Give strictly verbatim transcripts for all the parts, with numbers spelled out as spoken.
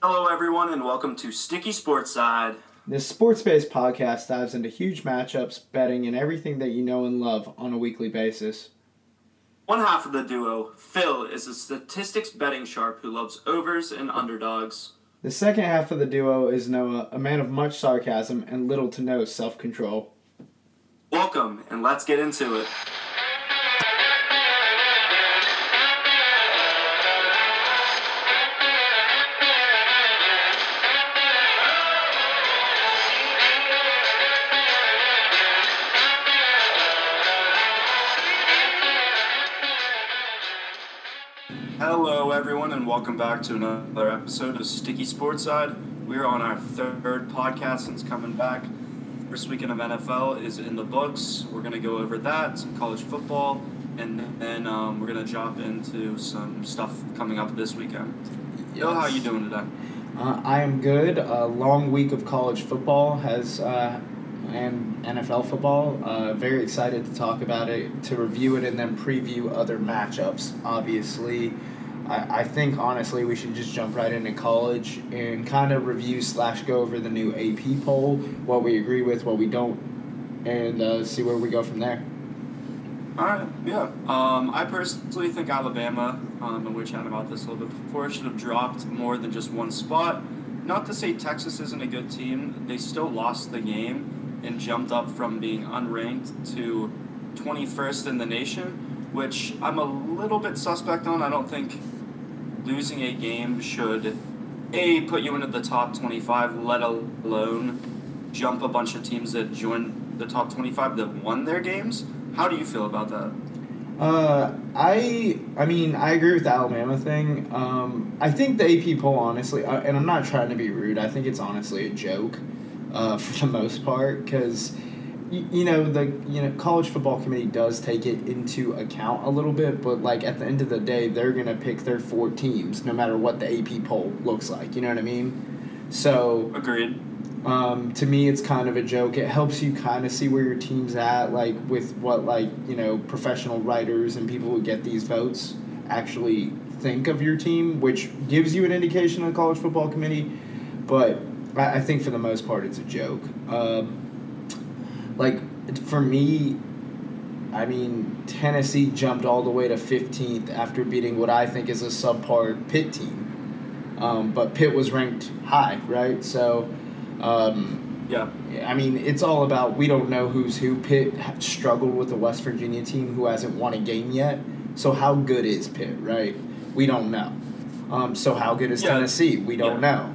Hello, everyone, and welcome to Sticky Sports Side. This sports-based podcast dives into huge matchups, betting, and everything that you know and love on a weekly basis. One half of the duo, Phil, is a statistics betting sharp who loves overs and underdogs. The second half of the duo is Noah, a man of much sarcasm and little to no self-control. Welcome, and let's get into it. Hello, everyone, and welcome back to another episode of Sticky Sports Side. We're on our third podcast since coming back. First weekend of N F L is in the books. We're going to go over that, some college football, and then um, we're going to jump into some stuff coming up this weekend. Yes. Yo, how are you doing today? Uh, I am good. A long week of college football has uh, and N F L football. Uh, very excited to talk about it, to review it, and then preview other matchups, obviously. I think, honestly, we should just jump right into college and kind of review slash go over the new A P poll, what we agree with, what we don't, and uh, see where we go from there. All right, yeah. Um, I personally think Alabama, um, and we were chatting about this a little bit before, should have dropped more than just one spot. Not to say Texas isn't a good team. They still lost the game and jumped up from being unranked to twenty-first in the nation, which I'm a little bit suspect on. I don't think losing a game should, A, put you into the top twenty-five, let alone jump a bunch of teams that joined the top twenty-five that won their games. How do you feel about that? Uh, I I mean, I agree with the Alabama thing. Um, I think the A P poll, honestly, uh, and I'm not trying to be rude, I think it's honestly a joke uh, for the most part because, you, you know, the you know College Football Committee does take it into account a little bit, but, like, at the end of the day, they're going to pick their four teams no matter what the A P poll looks like. You know what I mean? So agreed. Um, to me, it's kind of a joke. It helps you kind of see where your team's at, like, with what, like, you know, professional writers and people who get these votes actually think of your team, which gives you an indication of the College Football Committee. But I, I think for the most part, it's a joke. Um, Like, for me, I mean, Tennessee jumped all the way to fifteenth after beating what I think is a subpar Pitt team. Um, but Pitt was ranked high, right? So, um, yeah. I mean, it's all about we don't know who's who. Pitt struggled with a West Virginia team who hasn't won a game yet. So how good is Pitt, right? We don't know. Um, so how good is yeah. Tennessee? We don't yeah. know.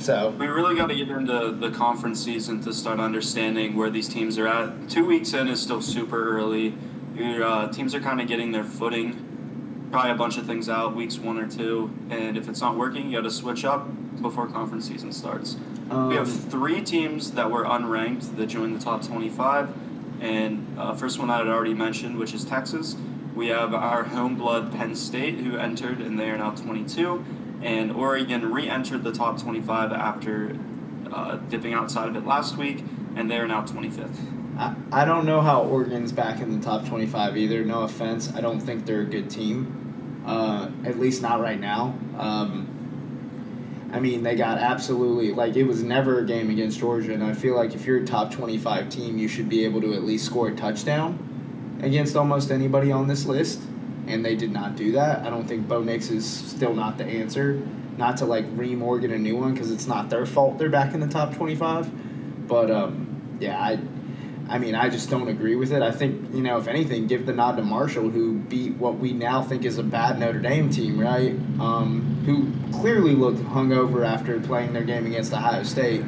So we really got to get into the conference season to start understanding where these teams are at. Two weeks in is still super early. Your uh, teams are kind of getting their footing. Try a bunch of things out, weeks one or two, and if it's not working, you got to switch up before conference season starts. Um, we have three teams that were unranked that joined the top twenty-five, and uh, first one I had already mentioned, which is Texas. We have our home blood Penn State, who entered, and they are now twenty-two. And Oregon re-entered the top twenty-five after uh, dipping outside of it last week, and they are now twenty-fifth. I, I don't know how Oregon's back in the top twenty-five either. No offense. I don't think they're a good team, uh, at least not right now. Um, I mean, they got absolutely – like, it was never a game against Georgia, and I feel like if you're a top twenty-five team, you should be able to at least score a touchdown against almost anybody on this list. And they did not do that. I don't think Bo Nix is still not the answer. Not to, like, remortgage a new one because it's not their fault they're back in the top twenty-five. But, um, yeah, I I mean, I just don't agree with it. I think, you know, if anything, give the nod to Marshall, who beat what we now think is a bad Notre Dame team, right, um, who clearly looked hungover after playing their game against Ohio State.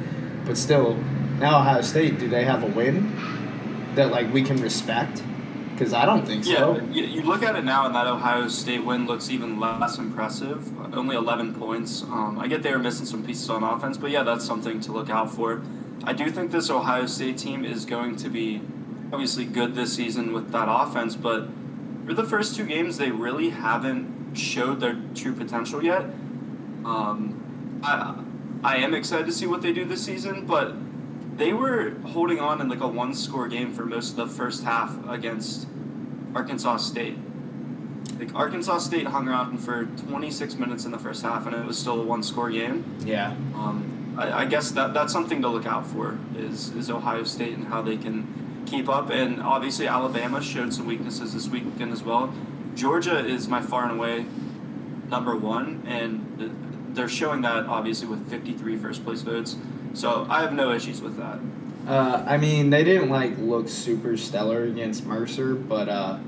But still, now Ohio State, do they have a win that, like, we can respect? Because I don't think so. Yeah, you look at it now, and that Ohio State win looks even less impressive. Only eleven points. Um, I get they were missing some pieces on offense, but, yeah, that's something to look out for. I do think this Ohio State team is going to be obviously good this season with that offense, but for the first two games, they really haven't showed their true potential yet. Um, I, I am excited to see what they do this season, but they were holding on in, like, a one-score game for most of the first half against Arkansas State. Like, Arkansas State hung around for twenty-six minutes in the first half, and it was still a one-score game. Yeah. Um, I, I guess that that's something to look out for is is Ohio State and how they can keep up. And obviously Alabama showed some weaknesses this weekend as well. Georgia is by far and away number one, and they're showing that obviously with fifty-three first-place votes. So I have no issues with that. Uh, I mean, they didn't, like, look super stellar against Mercer, but, uh,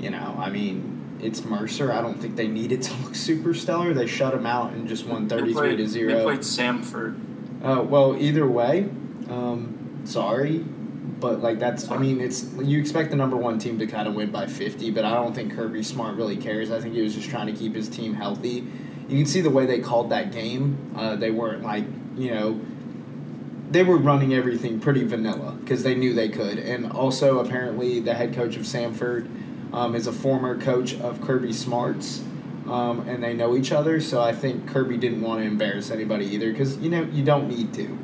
you know, I mean, it's Mercer. I don't think they needed to look super stellar. They shut them out and just won thirty-three to zero. They played Samford. Uh, well, either way, um, sorry, but, like, that's – I mean, it's – you expect the number one team to kind of win by fifty, but I don't think Kirby Smart really cares. I think he was just trying to keep his team healthy. You can see the way they called that game. Uh, they weren't, like, you know – they were running everything pretty vanilla because they knew they could. And also, apparently, the head coach of Samford um, is a former coach of Kirby Smart's, um, and they know each other. So I think Kirby didn't want to embarrass anybody either because, you know, you don't need to.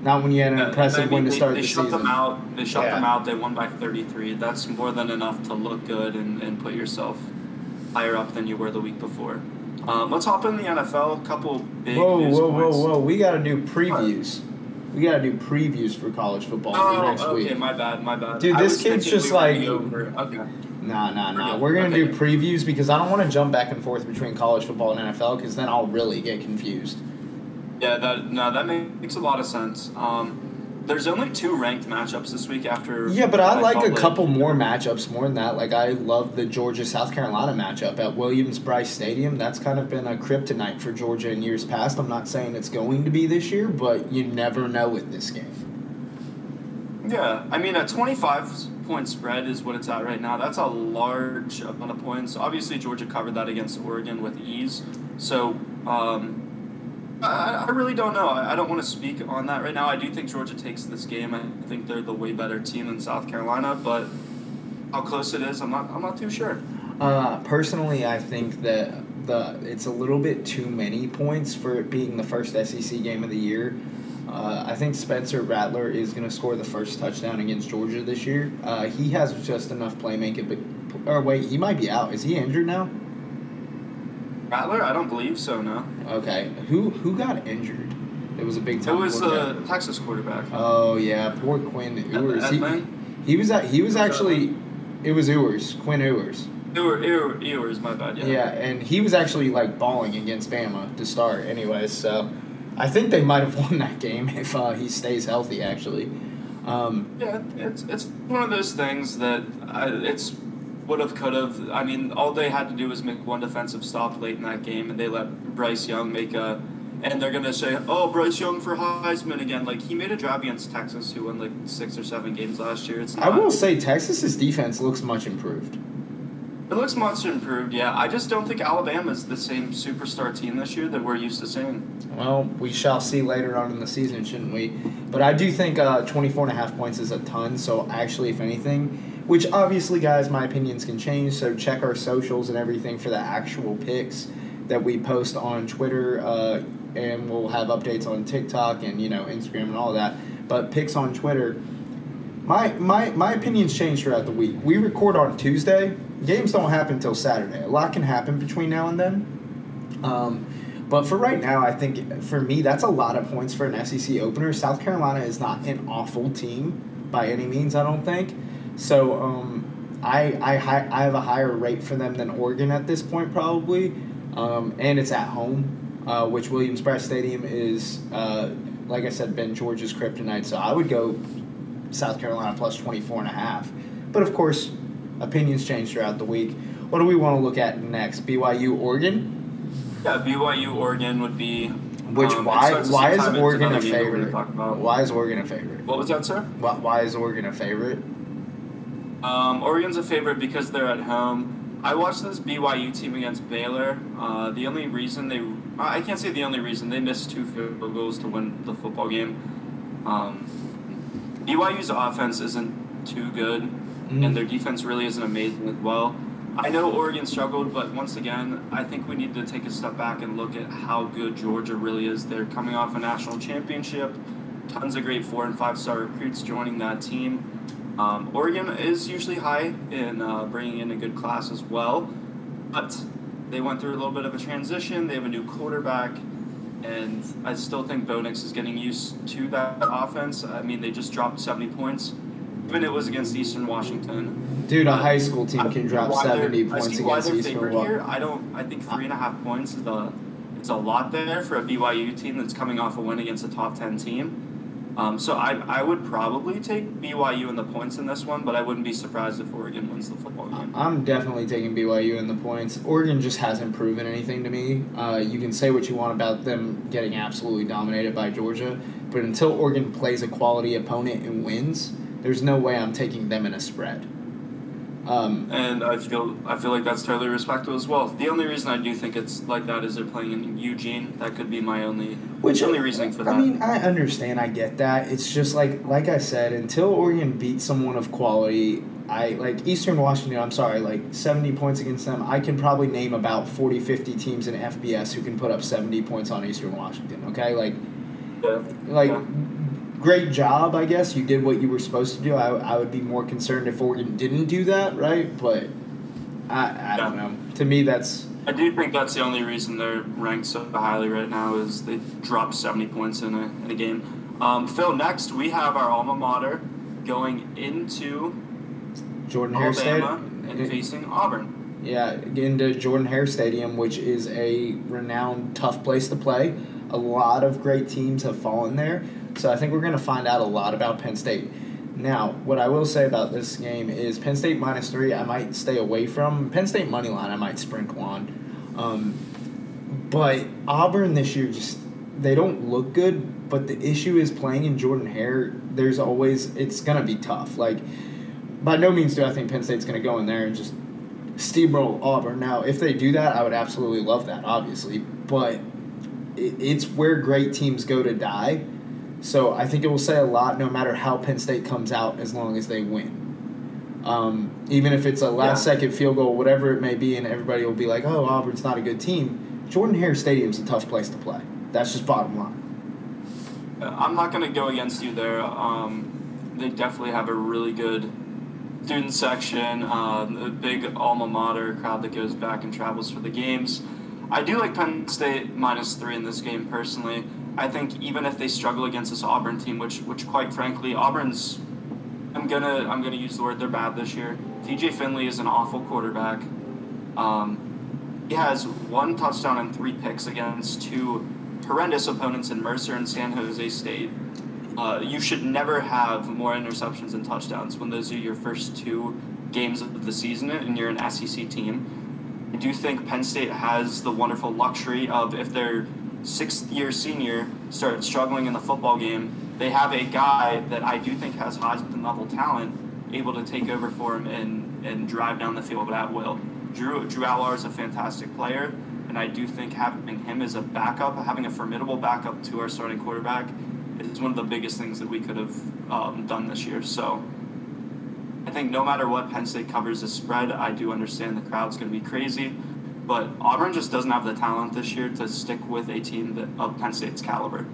Not when you had an impressive I mean, win to they, start they the shut season. Them out. They shut yeah. them out. They won by thirty-three. That's more than enough to look good and, and put yourself higher up than you were the week before. Um, let's hop in the N F L. A couple big whoa, news Whoa, whoa, whoa, whoa. We got to do previews. What? We got to do previews for college football oh, for next okay, week. Okay, my bad, my bad. Dude, this kid's just we like... Okay. Nah, nah, nah. We're going to okay. do previews because I don't want to jump back and forth between college football and N F L because then I'll really get confused. Yeah, that no, that makes a lot of sense. Um, there's only two ranked matchups this week after... Yeah, but I like a couple more matchups more than that. Like, I love the Georgia-South Carolina matchup at Williams-Brice Stadium. That's kind of been a kryptonite for Georgia in years past. I'm not saying it's going to be this year, but you never know with this game. Yeah, I mean, a twenty-five point spread is what it's at right now. That's a large amount of points. Obviously, Georgia covered that against Oregon with ease. So, um... I, I really don't know. I, I don't want to speak on that right now. I do think Georgia takes this game. I think they're the way better team than South Carolina, but how close it is, I'm not. I'm not too sure. Uh, personally, I think that the it's a little bit too many points for it being the first S E C game of the year. Uh, I think Spencer Rattler is going to score the first touchdown against Georgia this year. Uh, he has just enough playmaking, but or wait, he might be out. Is he injured now? Rattler? I don't believe so, no. Okay. Who who got injured? It was a big time. It was the uh, Texas quarterback. Oh, yeah. Poor Quinn Ewers. He, he was at, he was actually – it was Ewers. Quinn Ewers. Ewer, Ewer, Ewers, my bad, yeah. Yeah, and he was actually, like, balling against Bama to start anyways. So I think they might have won that game if uh, he stays healthy, actually. Um, yeah, it's, it's one of those things that I, it's – would have, could have. I mean, all they had to do was make one defensive stop late in that game, and they let Bryce Young make a. And they're going to say, oh, Bryce Young for Heisman again. Like, he made a drive against Texas, who won like six or seven games last year. It's not, I will say Texas's defense looks much improved. It looks much improved, yeah. I just don't think Alabama's the same superstar team this year that we're used to seeing. Well, we shall see later on in the season, shouldn't we? But I do think uh, twenty-four and a half points is a ton, so actually, if anything. Which, obviously, guys, my opinions can change, so check our socials and everything for the actual picks that we post on Twitter, uh, and we'll have updates on TikTok and, you know, Instagram and all that. But picks on Twitter, my, my, my opinions change throughout the week. We record on Tuesday. Games don't happen until Saturday. A lot can happen between now and then. Um, but for right now, I think, for me, that's a lot of points for an S E C opener. South Carolina is not an awful team by any means, I don't think. So um, I, I I have a higher rate for them than Oregon at this point probably, um, and it's at home, uh, which Williams-Brice Stadium is, uh, like I said, been Georgia's kryptonite. So I would go South Carolina plus twenty-four and a half. But, of course, opinions change throughout the week. What do we want to look at next? B Y U-Oregon? Yeah, B Y U-Oregon would be – Which um, why why is Oregon a favorite? Why is Oregon a favorite? What was that, sir? Why, why is Oregon a favorite? Um, Oregon's a favorite because they're at home. I watched this B Y U team against Baylor. Uh, the only reason they... I can't say the only reason. They missed two field goals to win the football game. Um, B Y U's offense isn't too good, mm-hmm. and their defense really isn't amazing as well. I know Oregon struggled, but once again, I think we need to take a step back and look at how good Georgia really is. They're coming off a national championship. Tons of great four- and five-star recruits joining that team. Um, Oregon is usually high in uh, bringing in a good class as well. But they went through a little bit of a transition. They have a new quarterback, and I still think Bo Nix is getting used to that offense. I mean, they just dropped seventy points. Even it was against Eastern Washington. Dude, a high school team can drop seventy points against Eastern Washington. I don't. I think three and a half points is the. It's a lot there for a B Y U team that's coming off a win against a top ten team. Um, so I I would probably take B Y U in the points in this one, but I wouldn't be surprised if Oregon wins the football game. I'm definitely taking B Y U in the points. Oregon just hasn't proven anything to me. Uh, you can say what you want about them getting absolutely dominated by Georgia, but until Oregon plays a quality opponent and wins, there's no way I'm taking them in a spread. Um, and I feel I feel like that's totally respectable as well. The only reason I do think it's like that is they're playing in Eugene. That could be my only which only reasoning for that. I mean, I understand. I get that. It's just like like I said, until Oregon beats someone of quality, I like Eastern Washington. I'm sorry, like seventy points against them. I can probably name about forty, fifty teams in F B S who can put up seventy points on Eastern Washington. Okay, like yeah. like. Yeah. Great job, I guess. You did what you were supposed to do. I, I would be more concerned if Oregon didn't do that, right? But I I don't know. To me, that's... I do think that's the only reason they're ranked so highly right now is they dropped seventy points in a, in a game. Um, Phil, next, we have our alma mater going into Jordan-Hare Stadium and facing Auburn. Yeah, into Jordan-Hare Stadium, which is a renowned, tough place to play. A lot of great teams have fallen there. So I think we're going to find out a lot about Penn State. Now, what I will say about this game is Penn State minus three I might stay away from. Penn State money line I might sprinkle on. Um, but Auburn this year, just they don't look good. But the issue is playing in Jordan-Hare, there's always – it's going to be tough. Like, by no means do I think Penn State's going to go in there and just steamroll Auburn. Now, if they do that, I would absolutely love that, obviously. But it, it's where great teams go to die. So I think it will say a lot no matter how Penn State comes out as long as they win. Um, even if it's a last-second yeah. field goal, whatever it may be, and everybody will be like, oh, Auburn's not a good team, Jordan-Hare Stadium's a tough place to play. That's just bottom line. I'm not going to go against you there. Um, they definitely have a really good student section, uh, a big alma mater crowd that goes back and travels for the games. I do like Penn State minus three in this game personally. I think even if they struggle against this Auburn team, which, which quite frankly, Auburn's, I'm gonna, I'm gonna use the word they're bad this year. T J. Finley is an awful quarterback. Um, he has one touchdown and three picks against two horrendous opponents in Mercer and San Jose State. Uh, you should never have more interceptions and touchdowns when those are your first two games of the season and you're an S E C team. I do think Penn State has the wonderful luxury of if they're sixth-year senior started struggling in the football game, they have a guy that I do think has Heisman-level talent able to take over for him and, and drive down the field at will. Drew Drew Allar is a fantastic player, and I do think having him as a backup, having a formidable backup to our starting quarterback is one of the biggest things that we could have um, done this year. So I think no matter what, Penn State covers the spread. I do understand the crowd's going to be crazy. But Auburn just doesn't have the talent this year to stick with a team that, of Penn State's caliber.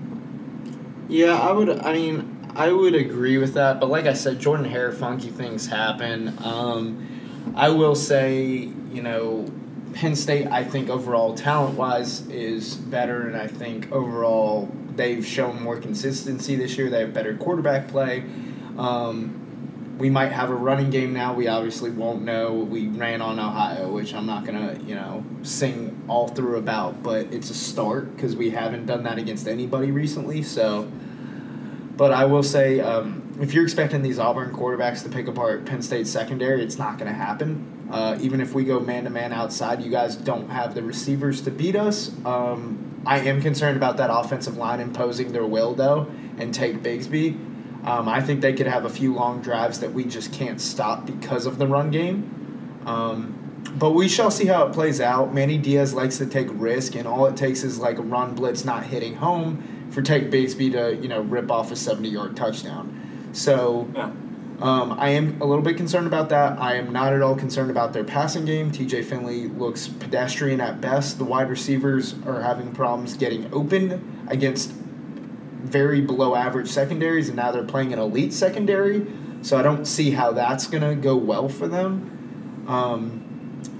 Yeah, I would. I mean, I would agree with that. But like I said, Jordan-Hare, funky things happen. Um, I will say, you know, Penn State, I think overall talent-wise is better, and I think overall they've shown more consistency this year. They have better quarterback play. Um, We might have a running game now. We obviously won't know. We ran on Ohio, which I'm not going to, you know, sing all through about. But it's a start because we haven't done that against anybody recently. So, but I will say um, if you're expecting these Auburn quarterbacks to pick apart Penn State's secondary, it's not going to happen. Uh, even if we go man-to-man outside, you guys don't have the receivers to beat us. Um, I am concerned about that offensive line imposing their will, though, and take Bigsby. Um, I think they could have a few long drives that we just can't stop because of the run game. Um, but we shall see how it plays out. Manny Diaz likes to take risk, and all it takes is like a run blitz not hitting home for Take Bigsby to, you know, rip off a seventy-yard touchdown. So um, I am a little bit concerned about that. I am not at all concerned about their passing game. T J. Finley looks pedestrian at best. The wide receivers are having problems getting open against very below average secondaries, and now they're playing an elite secondary, so I don't see how that's going to go well for them. Um,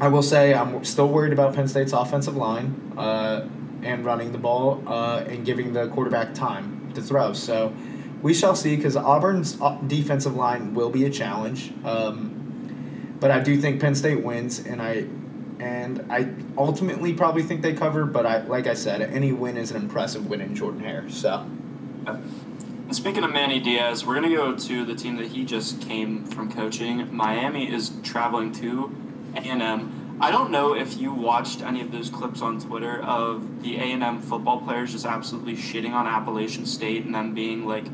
I will say I'm still worried about Penn State's offensive line uh, and running the ball uh, and giving the quarterback time to throw. So we shall see, because Auburn's defensive line will be a challenge. Um, but I do think Penn State wins, and I and I ultimately probably think they cover. But I, like I said, any win is an impressive win in Jordan-Hare. So. Speaking of Manny Diaz, we're going to go to the team that he just came from coaching. Miami is traveling to A and M. I don't know if you watched any of those clips on Twitter of the A and M football players just absolutely shitting on Appalachian State and them being like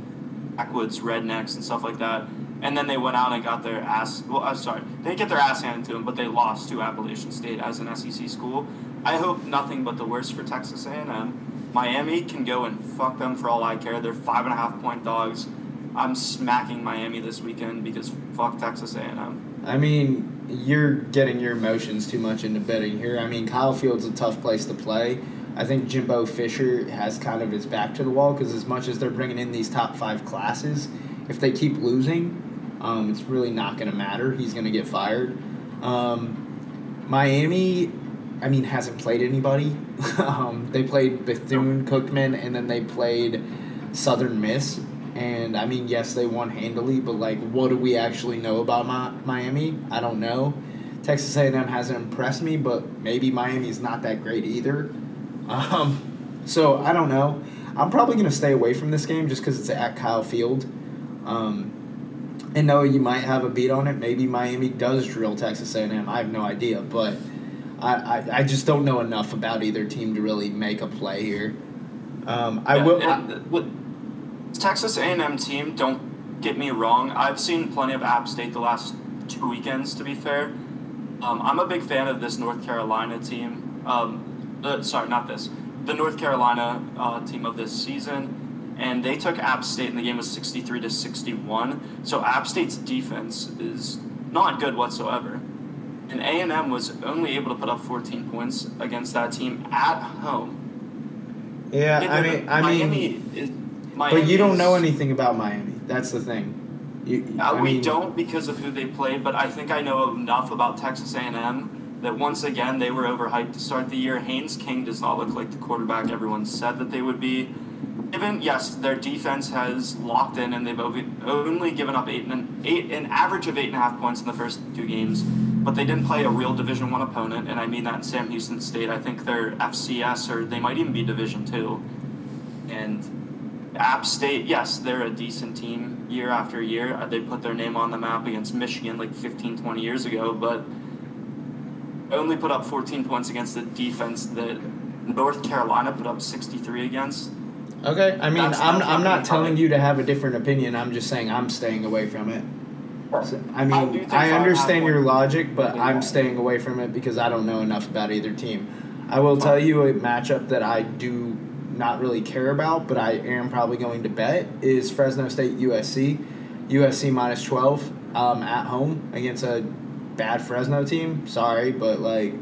backwoods rednecks and stuff like that. And then they went out and got their ass – well, I'm sorry. They didn't get their ass handed to them, but they lost to Appalachian State as an S E C school. I hope nothing but the worst for Texas A and M. Miami can go and fuck them for all I care. They're five and a half point dogs. I'm smacking Miami this weekend because fuck Texas A and M. I mean, you're getting your emotions too much into betting here. I mean, Kyle Field's a tough place to play. I think Jimbo Fisher has kind of his back to the wall because as much as they're bringing in these top five classes, if they keep losing, um, it's really not going to matter. He's going to get fired. Um, Miami... I mean, hasn't played anybody. um, they played Bethune-Cookman, and then they played Southern Miss. And, I mean, yes, they won handily, but, like, what do we actually know about Mi- Miami? I don't know. Texas A and M hasn't impressed me, but maybe Miami's not that great either. Um, so, I don't know. I'm probably going to stay away from this game just because it's at Kyle Field. Um, and, no, you might have a beat on it. Maybe Miami does drill Texas A and M. I have no idea, but... I, I just don't know enough about either team to really make a play here. Um, I yeah, will. I, it, with Texas A and M team, don't get me wrong. I've seen plenty of App State the last two weekends, to be fair. Um, I'm a big fan of this North Carolina team. Um, uh, sorry, not this. The North Carolina uh, team of this season. And they took App State, and the game was sixty-three to sixty-one. So App State's defense is not good whatsoever. And A and M was only able to put up fourteen points against that team at home. Yeah, I mean, I Miami mean, is, Miami but you don't is, know anything about Miami. That's the thing. You, uh, I we mean, don't because of who they played, but I think I know enough about Texas A and M that once again they were overhyped to start the year. Haynes King does not look like the quarterback everyone said that they would be. Given yes, their defense has locked in, and they've only given up eight and eight an average of eight and a half points in the first two games. But they didn't play a real Division One opponent, and I mean that in Sam Houston State. I think they're F C S, or they might even be Division Two. And App State, yes, they're a decent team year after year. They put their name on the map against Michigan like fifteen, twenty years ago, but only put up fourteen points against the defense that North Carolina put up sixty-three against. Okay, I mean, That's I'm not I'm not telling you to have a different opinion. I'm just saying I'm staying away from it. So, I mean, I, I understand your logic, but I'm staying away from it because I don't know enough about either team. I will tell you a matchup that I do not really care about, but I am probably going to bet, is Fresno State U S C. U S C minus twelve um, at home against a bad Fresno team. Sorry, but, like,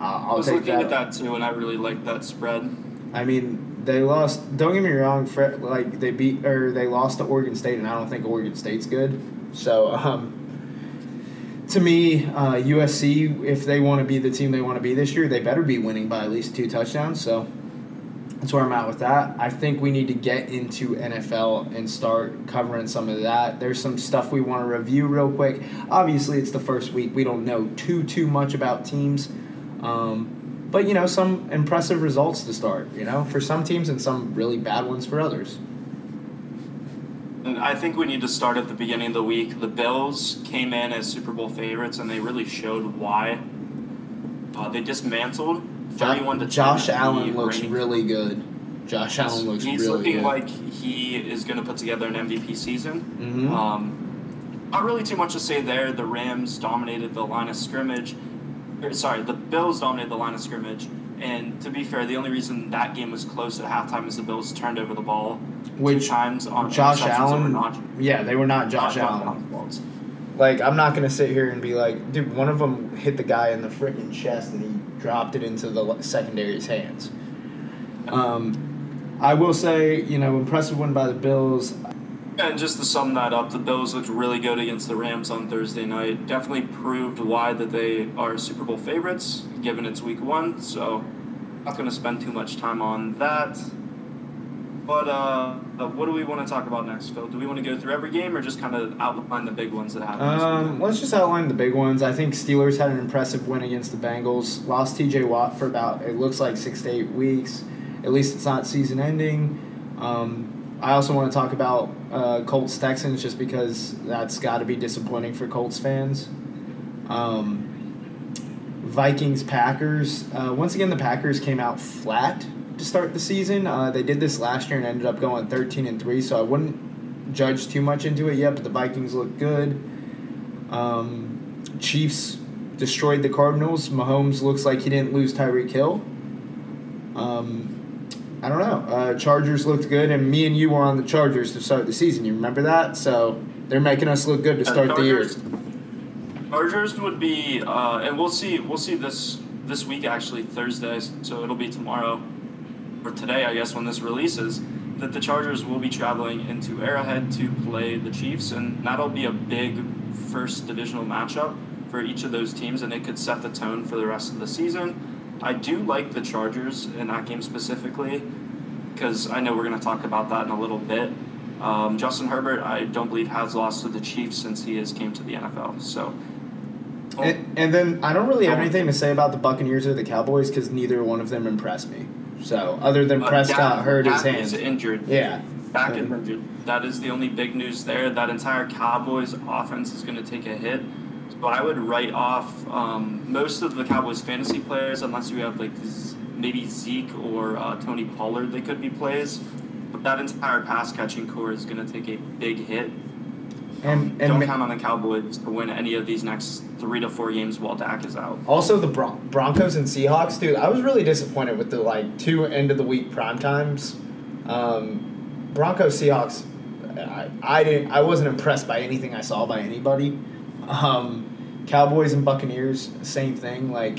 uh, I'll take that. I was looking at that, too, and I really liked that spread. I mean... They lost. Don't get me wrong. Like they beat or they lost to Oregon State, and I don't think Oregon State's good. So, um, to me, uh, U S C, if they want to be the team they want to be this year, they better be winning by at least two touchdowns. So that's where I'm at with that. I think we need to get into N F L and start covering some of that. There's some stuff we want to review real quick. Obviously, it's the first week. We don't know too too much about teams. Um, But, you know, some impressive results to start, you know, for some teams and some really bad ones for others. And I think we need to start at the beginning of the week. The Bills came in as Super Bowl favorites, and they really showed why. Uh, they dismantled thirty-one to ten. Josh Allen looks really good. Josh Allen looks really good. He's looking like he is going to put together an M V P season. Mm-hmm. Um, not really too much to say there. The Rams dominated the line of scrimmage. Sorry, the Bills dominated the line of scrimmage, and to be fair, the only reason that game was close at halftime is the Bills turned over the ball Which, two times on Josh Allen. Not, yeah, they were not Josh not Allen. Balls. Like, I'm not gonna sit here and be like, dude, one of them hit the guy in the freaking chest and he dropped it into the secondary's hands. Um, I will say, you know, impressive win by the Bills. And just to sum that up, the Bills looked really good against the Rams on Thursday night. Definitely proved why that they are Super Bowl favorites, given it's week one. So not going to spend too much time on that. But uh, what do we want to talk about next, Phil? Do we want to go through every game or just kind of outline the big ones that happened? Um, let's just outline the big ones. I think Steelers had an impressive win against the Bengals. Lost T J. Watt for about, it looks like, six to eight weeks. At least it's not season-ending. Um, I also want to talk about uh, Colts-Texans just because that's got to be disappointing for Colts fans. Um, Vikings-Packers. Uh, once again, the Packers came out flat to start the season. Uh, they did this last year and ended up going thirteen and three, so I wouldn't judge too much into it yet, but the Vikings look good. Um, Chiefs destroyed the Cardinals. Mahomes looks like he didn't lose Tyreek Hill. Um, I don't know. Uh, Chargers looked good, and me and you were on the Chargers to start the season. You remember that? So they're making us look good to start the year. Chargers would be, uh, and we'll see. We'll see this this week actually Thursday, so it'll be tomorrow. Or today, I guess, when this releases, that the Chargers will be traveling into Arrowhead to play the Chiefs, and that'll be a big first divisional matchup for each of those teams, and it could set the tone for the rest of the season. I do like the Chargers in that game specifically, because I know we're going to talk about that in a little bit. Um, Justin Herbert, I don't believe, has lost to the Chiefs since he has came to the N F L, so... Well, and, and then I don't really have anything to say about the Buccaneers or the Cowboys, because neither one of them impressed me. So, other than Prescott uh, hurt his hand. Dak is injured. Yeah. Dak is injured. That is the only big news there. That entire Cowboys offense is going to take a hit. But I would write off um, most of the Cowboys fantasy players, unless you have, like, maybe Zeke or uh, Tony Pollard, they could be plays. But that entire pass-catching core is going to take a big hit. And, and Don't ma- count on the Cowboys to win any of these next three to four games while Dak is out. Also, the Bron- Broncos and Seahawks, dude, I was really disappointed with the, like, two end-of-the-week primetimes. Um, Broncos, Seahawks, I, I didn't, I wasn't impressed by anything I saw by anybody. Um, Cowboys and Buccaneers, same thing. Like,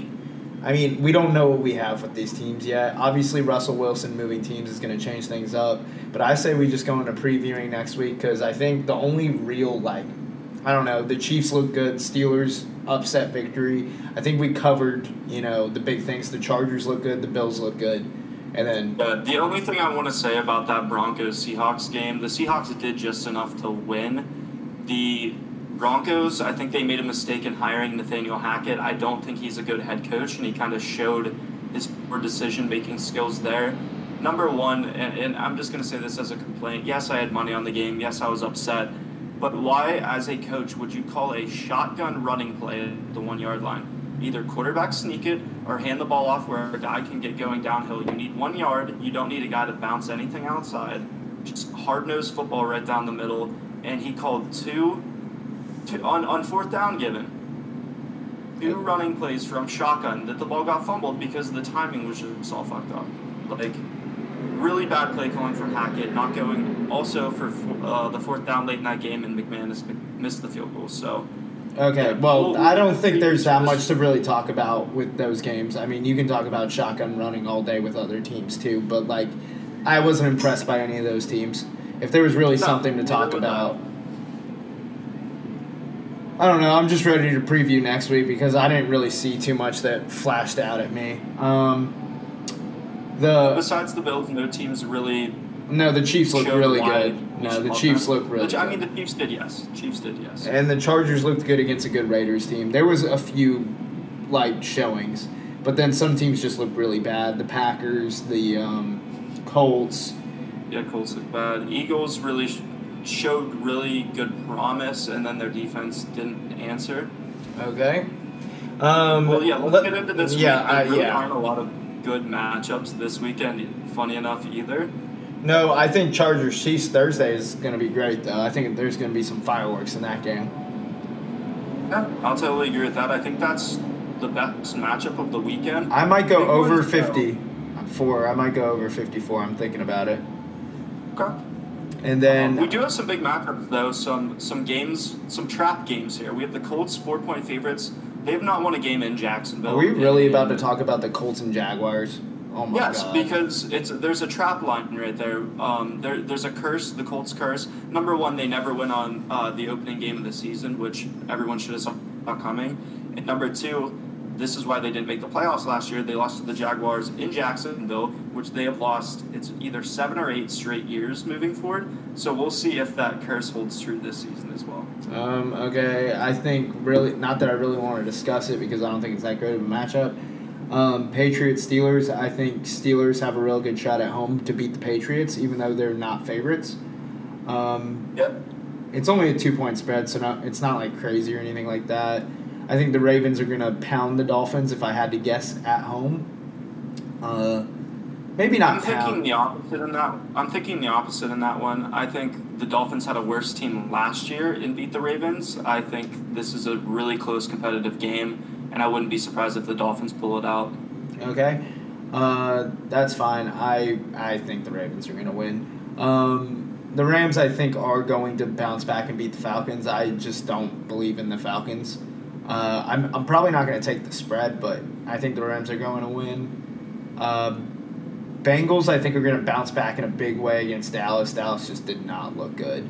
I mean, we don't know what we have with these teams yet. Obviously, Russell Wilson moving teams is going to change things up. But I say we just go into previewing next week because I think the only real, like, I don't know, the Chiefs look good, Steelers upset victory. I think we covered, you know, the big things. The Chargers look good, the Bills look good. And then yeah, the only thing I want to say about that Broncos-Seahawks game, the Seahawks did just enough to win. The Broncos, I think they made a mistake in hiring Nathaniel Hackett. I don't think he's a good head coach, and he kind of showed his poor decision-making skills there. Number one, and, and I'm just going to say this as a complaint, yes, I had money on the game, yes, I was upset, but why, as a coach, would you call a shotgun running play at the one-yard line? Either quarterback sneak it or hand the ball off where a guy can get going downhill. You need one yard. You don't need a guy to bounce anything outside. Just hard-nosed football right down the middle, and he called two... Two, on, on fourth down given two running plays from shotgun that the ball got fumbled because the timing was just all fucked up. Like, really bad play calling from Hackett, not going also for uh, the fourth down late in that game, and McManus missed the field goal. So okay, well, I don't think there's that much to really talk about with those games. I mean, you can talk about shotgun running all day with other teams too, but like, I wasn't impressed by any of those teams. If there was really no, something to talk about, I don't know. I'm just ready to preview next week because I didn't really see too much that flashed out at me. Um, the Besides the Bills, no teams really... No, the Chiefs looked really good. No, the Chiefs looked really good. I mean, the Chiefs did, yes. Chiefs did, yes. And the Chargers looked good against a good Raiders team. There was a few, like, showings, but then some teams just looked really bad. The Packers, the um, Colts. Yeah, Colts looked bad. Eagles really... Sh- showed really good promise, and then their defense didn't answer. Okay. Um, well, yeah, let's let, get into this yeah, week. There uh, really yeah. aren't a lot of good matchups this weekend, funny enough, either. No, I think Chargers-Chiefs Thursday is going to be great, though. I think there's going to be some fireworks in that game. Yeah, I'll totally agree with that. I think that's the best matchup of the weekend. I might go over fifty-four. I might go over fifty-four. I'm thinking about it. Okay. And then um, we do have some big matchups, though, some some games, some trap games here. We have the Colts, four-point favorites. They have not won a game in Jacksonville. Are we really about to talk about the Colts and Jaguars? Oh my yes, God. Because it's there's a trap line right there. Um, there. There's a curse, the Colts curse. Number one, they never went on uh, the opening game of the season, which everyone should have saw coming. And number two, this is why they didn't make the playoffs last year. They lost to the Jaguars in Jacksonville, which they have lost, it's either seven or eight straight years moving forward. So we'll see if that curse holds true this season as well. Um, okay, I think really, not that I really want to discuss it because I don't think it's that great of a matchup. Um, Patriots-Steelers, I think Steelers have a real good shot at home to beat the Patriots, even though they're not favorites. Um, yep. It's only a two-point spread, so not, it's not like crazy or anything like that. I think the Ravens are going to pound the Dolphins if I had to guess at home. Uh, maybe not I'm pound. Thinking the opposite in that, I'm thinking the opposite in that one. I think the Dolphins had a worse team last year and beat the Ravens. I think this is a really close competitive game, and I wouldn't be surprised if the Dolphins pull it out. Okay. Uh, that's fine. I, I think the Ravens are going to win. Um The Rams, I think, are going to bounce back and beat the Falcons. I just don't believe in the Falcons. Uh, I'm I'm probably not going to take the spread, but I think the Rams are going to win. Uh, Bengals, I think, are going to bounce back in a big way against Dallas. Dallas just did not look good.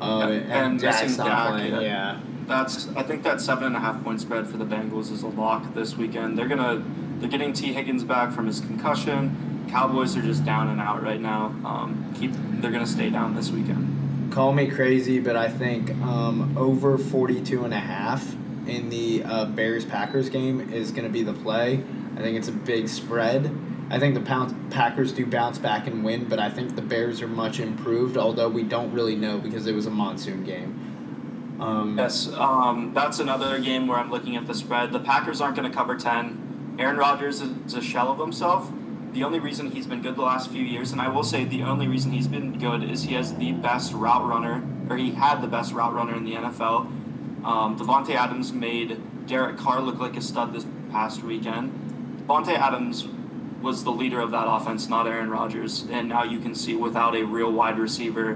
Uh, yeah, and and Dak's not Dak, playing. Yeah. yeah. That's, I think that seven and a half point spread for the Bengals is a lock this weekend. They're gonna they're getting T. Higgins back from his concussion. Cowboys are just down and out right now. Um, keep they're going to stay down this weekend. Call me crazy, but I think um, over forty-two and a half in the uh, Bears-Packers game is going to be the play. I think it's a big spread. I think the pounce- Packers do bounce back and win, but I think the Bears are much improved, although we don't really know because it was a monsoon game. Um, yes, um, that's another game where I'm looking at the spread. The Packers aren't going to cover ten. Aaron Rodgers is a shell of himself. The only reason he's been good the last few years, and I will say the only reason he's been good, is he has the best route runner, or he had the best route runner in the N F L. Um, Devontae Adams made Derek Carr look like a stud this past weekend. Devontae Adams was the leader of that offense, not Aaron Rodgers, and now you can see without a real wide receiver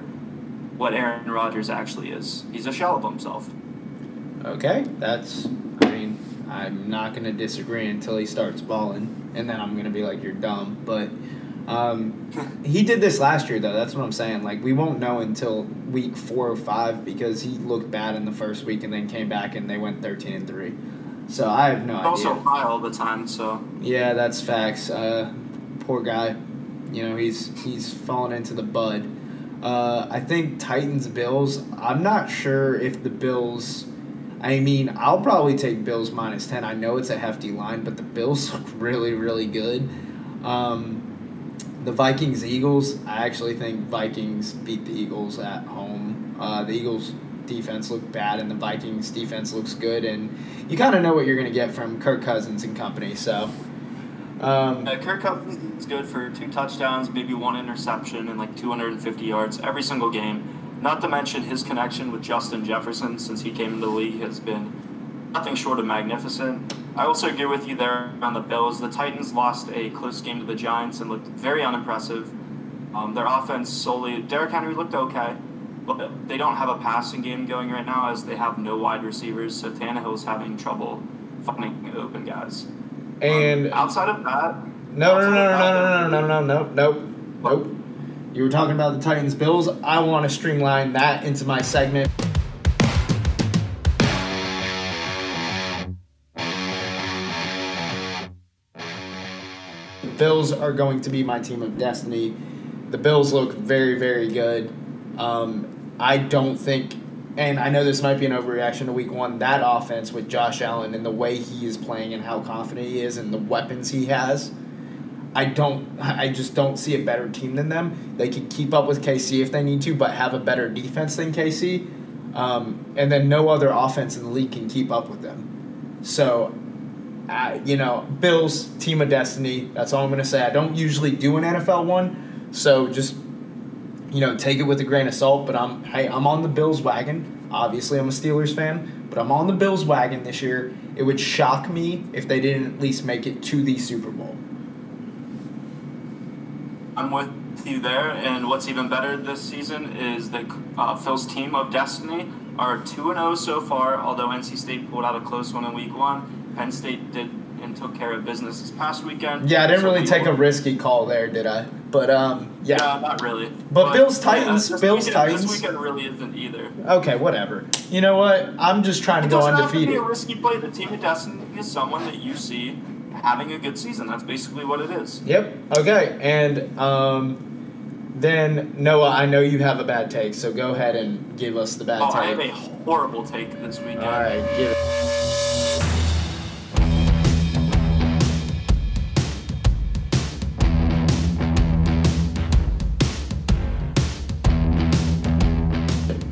what Aaron Rodgers actually is. He's a shell of himself. Okay, that's, I mean, I'm not going to disagree until he starts balling, and then I'm going to be like, you're dumb. But um, he did this last year, though. That's what I'm saying. Like, we won't know until week four or five because he looked bad in the first week and then came back and they went thirteen and three. So I have no idea. Also high all the time, so. Yeah, that's facts. Uh, poor guy. You know, he's he's fallen into the bud. Uh, I think Titans, Bills, I'm not sure if the Bills – I mean, I'll probably take Bills minus ten. I know it's a hefty line, but the Bills look really, really good. Um, the Vikings-Eagles, I actually think Vikings beat the Eagles at home. Uh, the Eagles' defense looked bad, and the Vikings' defense looks good. And you kind of know what you're going to get from Kirk Cousins and company. So, um, uh, Kirk Cousins is good for two touchdowns, maybe one interception, and like two hundred fifty yards every single game. Not to mention his connection with Justin Jefferson since he came into the league has been nothing short of magnificent. I also agree with you there on the Bills. The Titans lost a close game to the Giants and looked very unimpressive. Um, their offense solely, Derrick Henry looked okay, but they don't have a passing game going right now as they have no wide receivers, so Tannehill's having trouble finding open guys. And um, outside of that... No, no, no, no, no, no, no, no, no, no, nope. You were talking about the Titans-Bills. I want to streamline that into my segment. The Bills are going to be my team of destiny. The Bills look very, very good. Um, I don't think, and I know this might be an overreaction to week one, that offense with Josh Allen and the way he is playing and how confident he is and the weapons he has, I don't. I just don't see a better team than them. They could keep up with K C if they need to, but have a better defense than K C, um, and then no other offense in the league can keep up with them. So, I, you know, Bills, team of destiny. That's all I'm gonna say. I don't usually do an N F L one, so just you know, take it with a grain of salt. But I'm hey, I'm on the Bills wagon. Obviously, I'm a Steelers fan, but I'm on the Bills wagon this year. It would shock me if they didn't at least make it to the Super Bowl. I'm with you there, and what's even better this season is that uh, Phil's team of destiny are two and oh so far, although N C State pulled out a close one in week one. Penn State did and took care of business this past weekend. Yeah, I didn't so really take were, a risky call there, did I? But um, yeah. yeah, not really. But, but Bills Titans, yeah, Bills weekend, Titans. This weekend really isn't either. Okay, whatever. You know what? I'm just trying to it go undefeated. It doesn't have to be a risky play. The team of destiny is someone that you see having a good season. That's basically what it is. Yep. Okay, and um. Then, Noah, I know you have a bad take, so go ahead and give us the bad oh, take. I have a horrible take this weekend. All right, give it.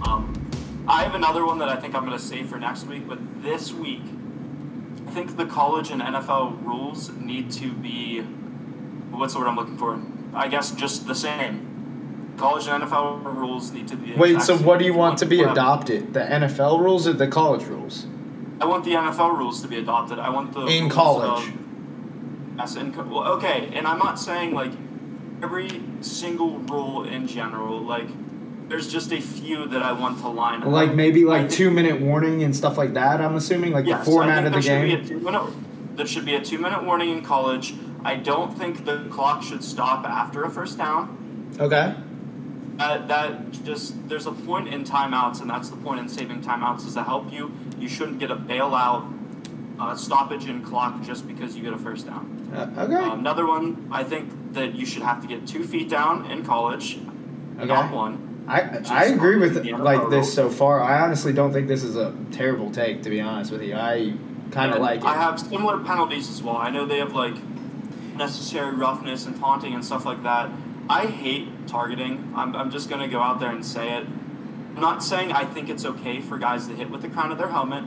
Um, I have another one that I think I'm going to save for next week, but this week, I think the college and N F L rules need to be, what's the word I'm looking for? I guess just the same. College and N F L rules need to be... Wait, so what do you want to be adopted? The N F L rules or the college rules? I want the N F L rules to be adopted. I want the... In college. Yes, in... Well, okay, and I'm not saying, like, every single rule in general. Like, there's just a few that I want to line up. Like, maybe, like, two-minute warning and stuff like that, I'm assuming? Like, yes, the format of the game? Should be a two-minute, there should be a two-minute warning in college. I don't think the clock should stop after a first down. Okay. Uh, that just there's a point in timeouts, and that's the point in saving timeouts is to help you. You shouldn't get a bailout, uh, stoppage in clock just because you get a first down. Uh, okay. Uh, another one, I think that you should have to get two feet down in college, okay. Not one. I I agree with like this so far. I honestly don't think this is a terrible take, to be honest with you. I kind of like it. I have similar penalties as well. I know they have like. Necessary roughness and taunting and stuff like that. I hate targeting. I'm, I'm just going to go out there and say it. I'm not saying I think it's okay for guys to hit with the crown of their helmet,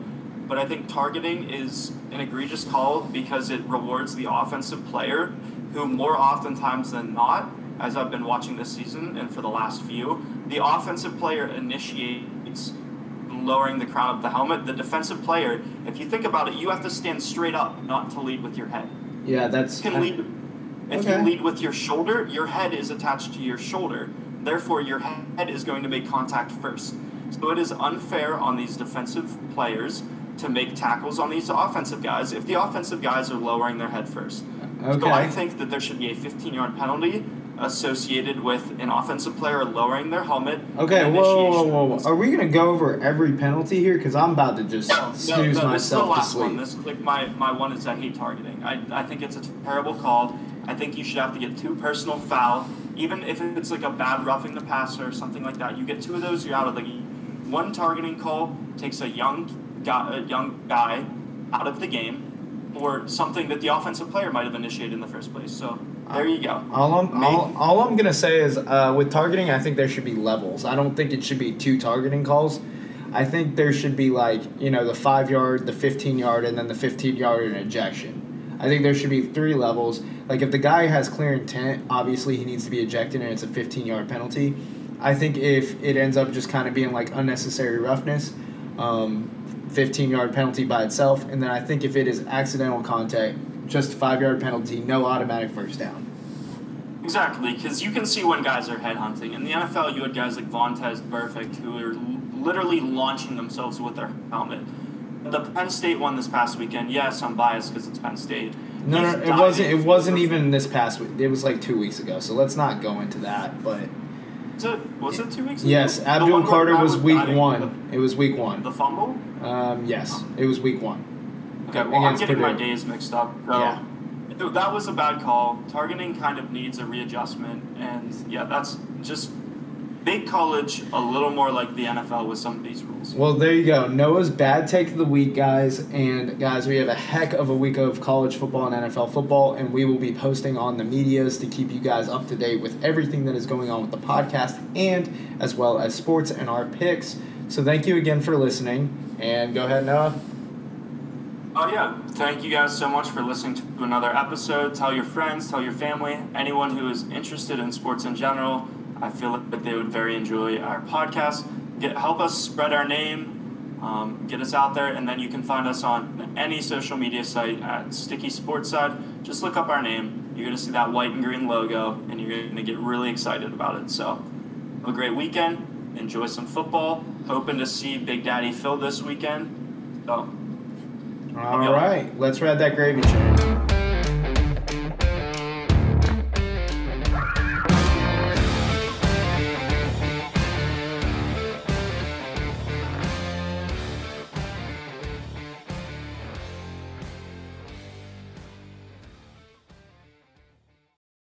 but I think targeting is an egregious call because it rewards the offensive player who more oftentimes than not, as I've been watching this season and for the last few, the offensive player initiates lowering the crown of the helmet. The defensive player, if you think about it, you have to stand straight up, not to lead with your head. Yeah, that's... Can lead, if okay. you lead with your shoulder, your head is attached to your shoulder. Therefore, your head is going to make contact first. So it is unfair on these defensive players to make tackles on these offensive guys if the offensive guys are lowering their head first. Okay. So I think that there should be a fifteen-yard penalty associated with an offensive player lowering their helmet. Okay, whoa, whoa, whoa, whoa. Are we going to go over every penalty here? Because I'm about to just no, snooze no, no, myself this is the last to sleep. One. This is like my, my one is I hate targeting. I, I think it's a terrible call. I think you should have to get two personal foul. Even if it's like a bad roughing the passer or something like that, you get two of those, you're out of the game. One targeting call takes a young guy, a young guy out of the game or something that the offensive player might have initiated in the first place. So... There you go. All I'm, all, all I'm going to say is uh, with targeting, I think there should be levels. I don't think it should be two targeting calls. I think there should be, like, you know, the five-yard, the fifteen-yard, and then the fifteen-yard and ejection. I think there should be three levels. Like, if the guy has clear intent, obviously he needs to be ejected and it's a fifteen-yard penalty. I think if it ends up just kind of being, like, unnecessary roughness, um, fifteen-yard penalty by itself. And then I think if it is accidental contact, just a five-yard penalty, no automatic first down. Exactly, because you can see when guys are headhunting. In the N F L, you had guys like Vontaze Burfict who are literally launching themselves with their helmet. The Penn State one this past weekend, yes, I'm biased because it's Penn State. No, no, it wasn't, it wasn't even this past week. It was like two weeks ago, so let's not go into that. But was it, was it two weeks ago? Yes, Abdul Carter was week one. It was week one. The fumble? Um, yes, it was week one. Okay, well, I'm getting Purdue. My days mixed up. So yeah. That was a bad call. Targeting kind of needs a readjustment. And, yeah, that's just make college a little more like the N F L with some of these rules. Well, there you go. Noah's bad take of the week, guys. And, guys, we have a heck of a week of college football and N F L football. And we will be posting on the medias to keep you guys up to date with everything that is going on with the podcast and as well as sports and our picks. So thank you again for listening. And go ahead, Noah. Oh, yeah. Thank you guys so much for listening to another episode. Tell your friends, tell your family, anyone who is interested in sports in general. I feel that they would very enjoy our podcast. Get, help us spread our name, um, get us out there, and then you can find us on any social media site at Sticky Sports Side. Just look up our name. You're going to see that white and green logo, and you're going to get really excited about it. So have a great weekend. Enjoy some football. Hoping to see Big Daddy Phil this weekend. So... All right, let's ride that gravy train.